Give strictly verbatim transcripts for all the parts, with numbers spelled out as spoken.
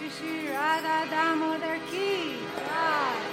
Shishira Damodarki. Bye.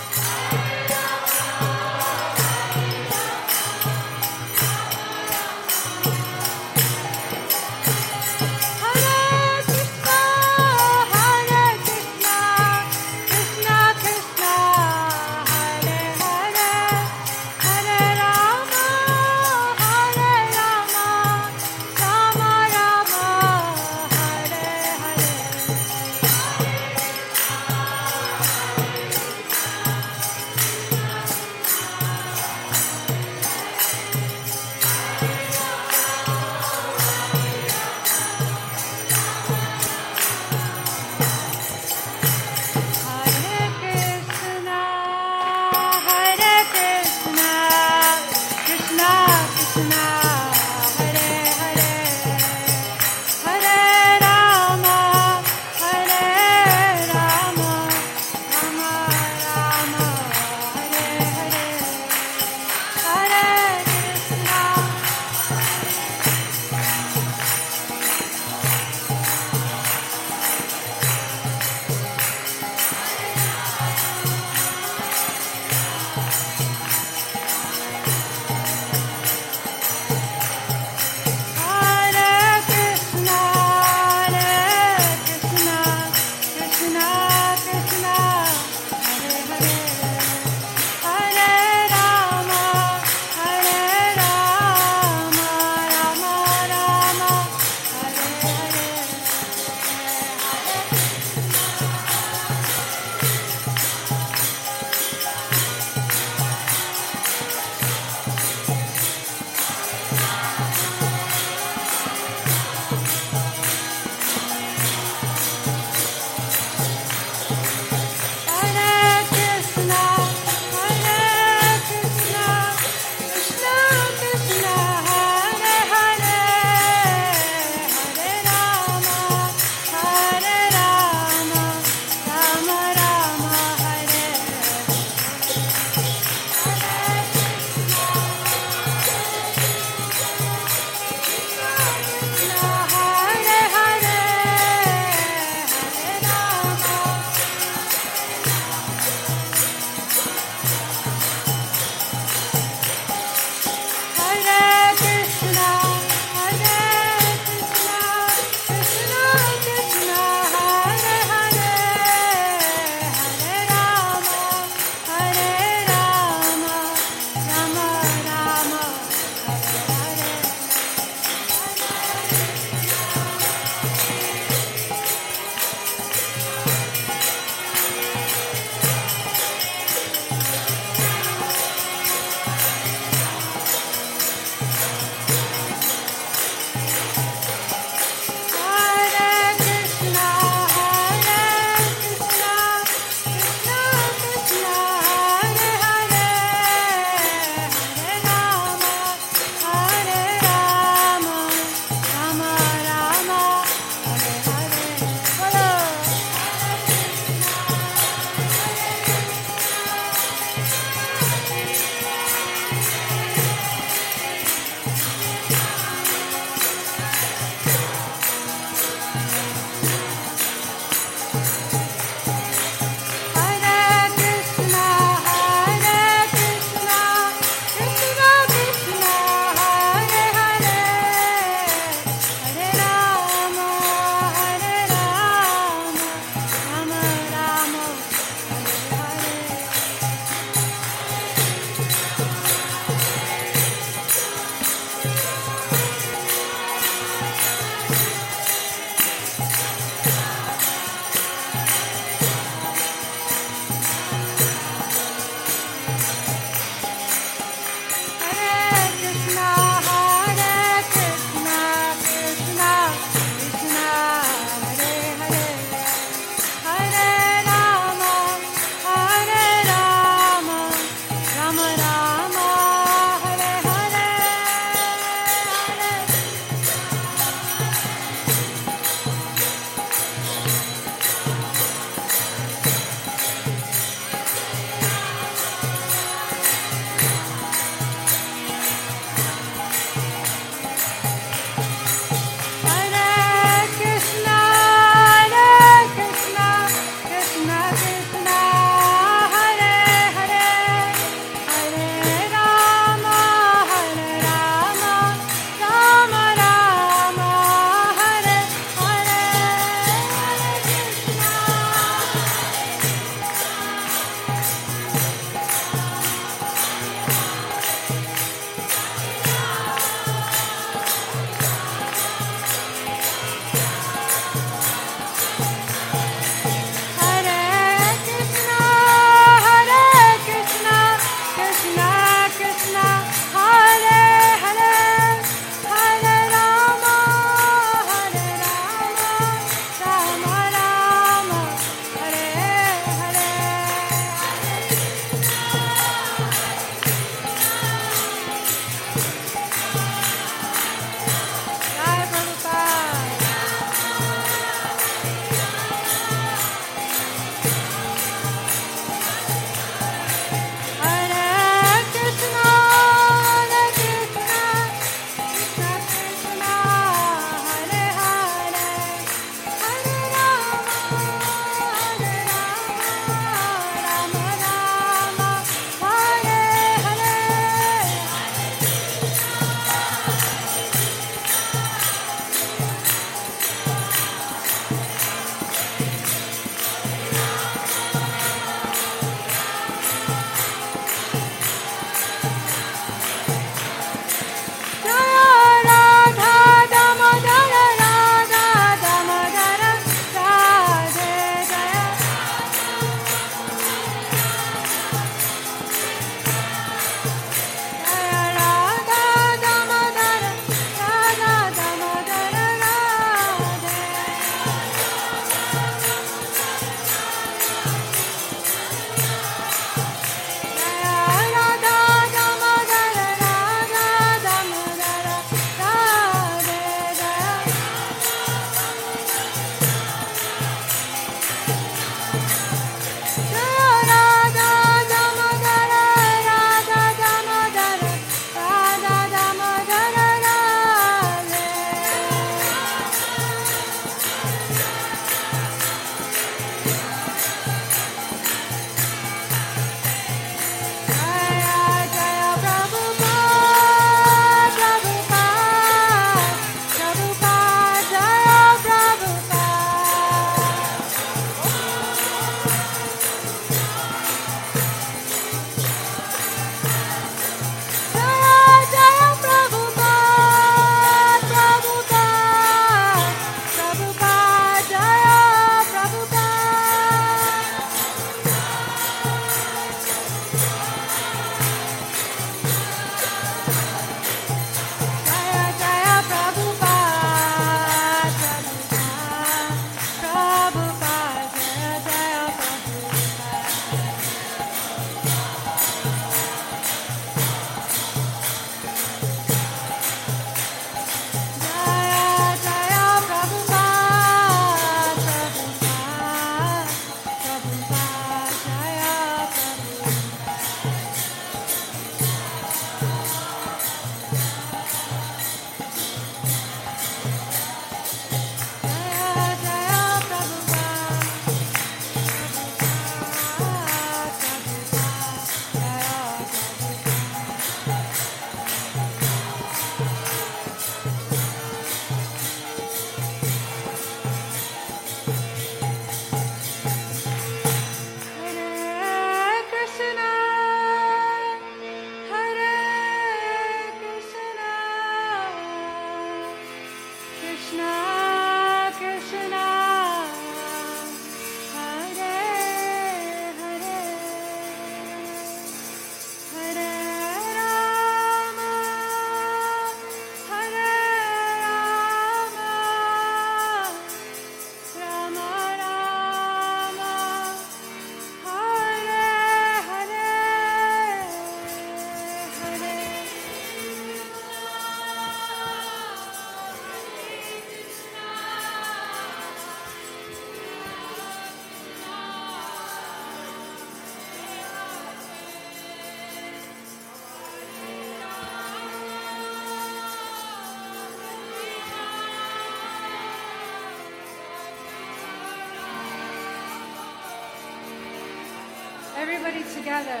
Everybody together.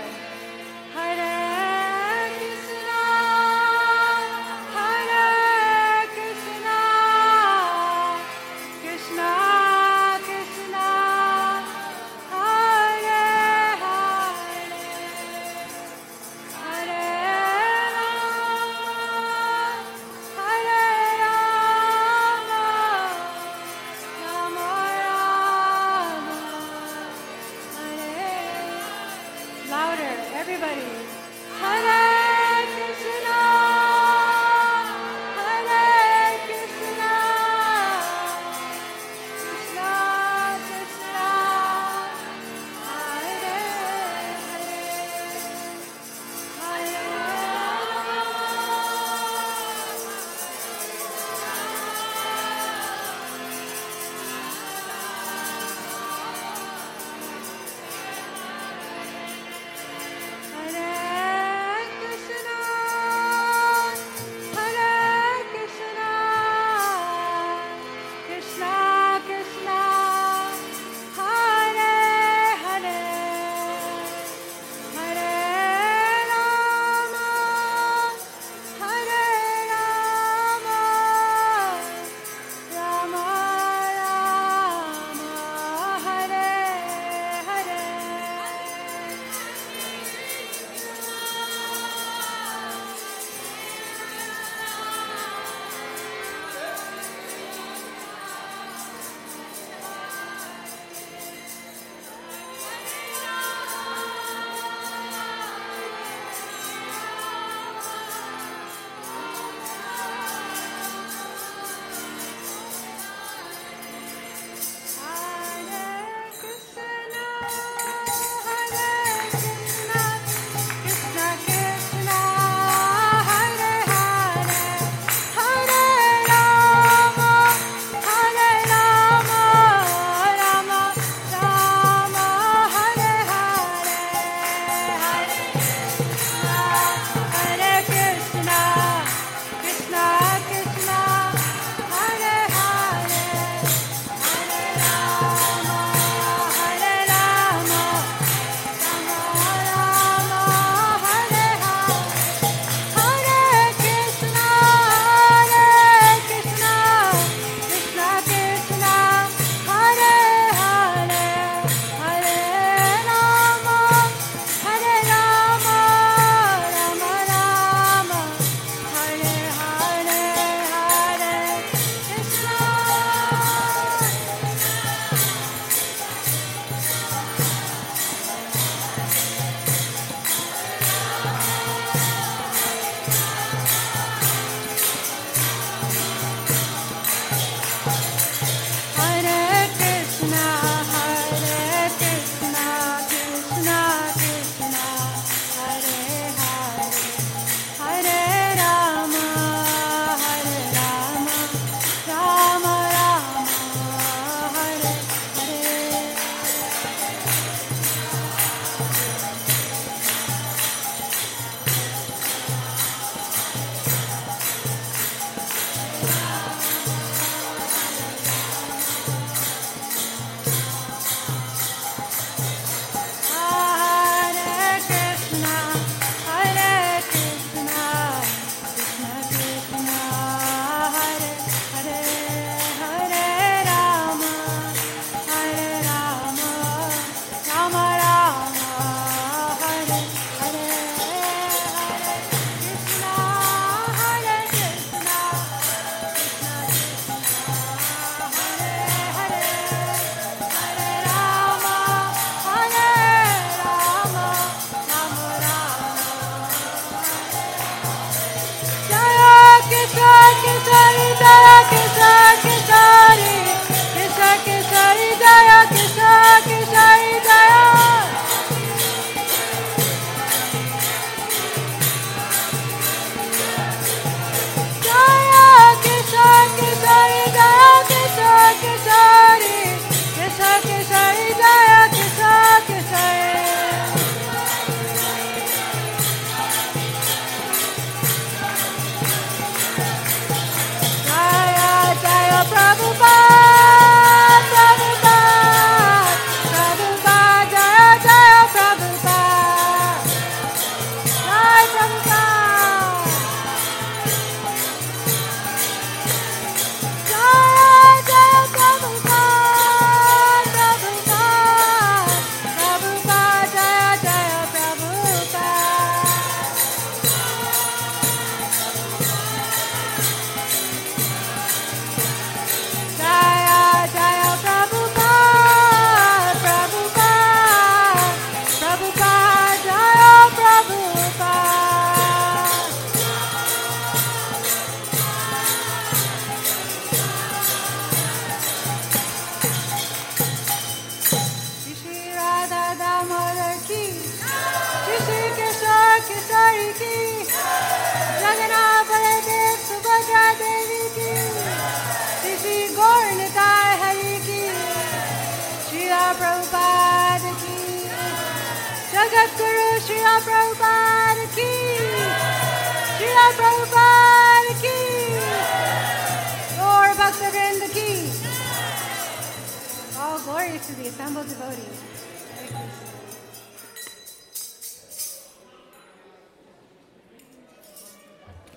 Hare Krishna, Hare Krishna, Krishna Krishna, Hare Hare, Hare Rama, Hare Rama, Rama Rama, Hare. Louder, everybody. Prabhupada ki, Srila Prabhupada ki, Gaur Bhakta Vrinda ki. All glory to the assembled devotees.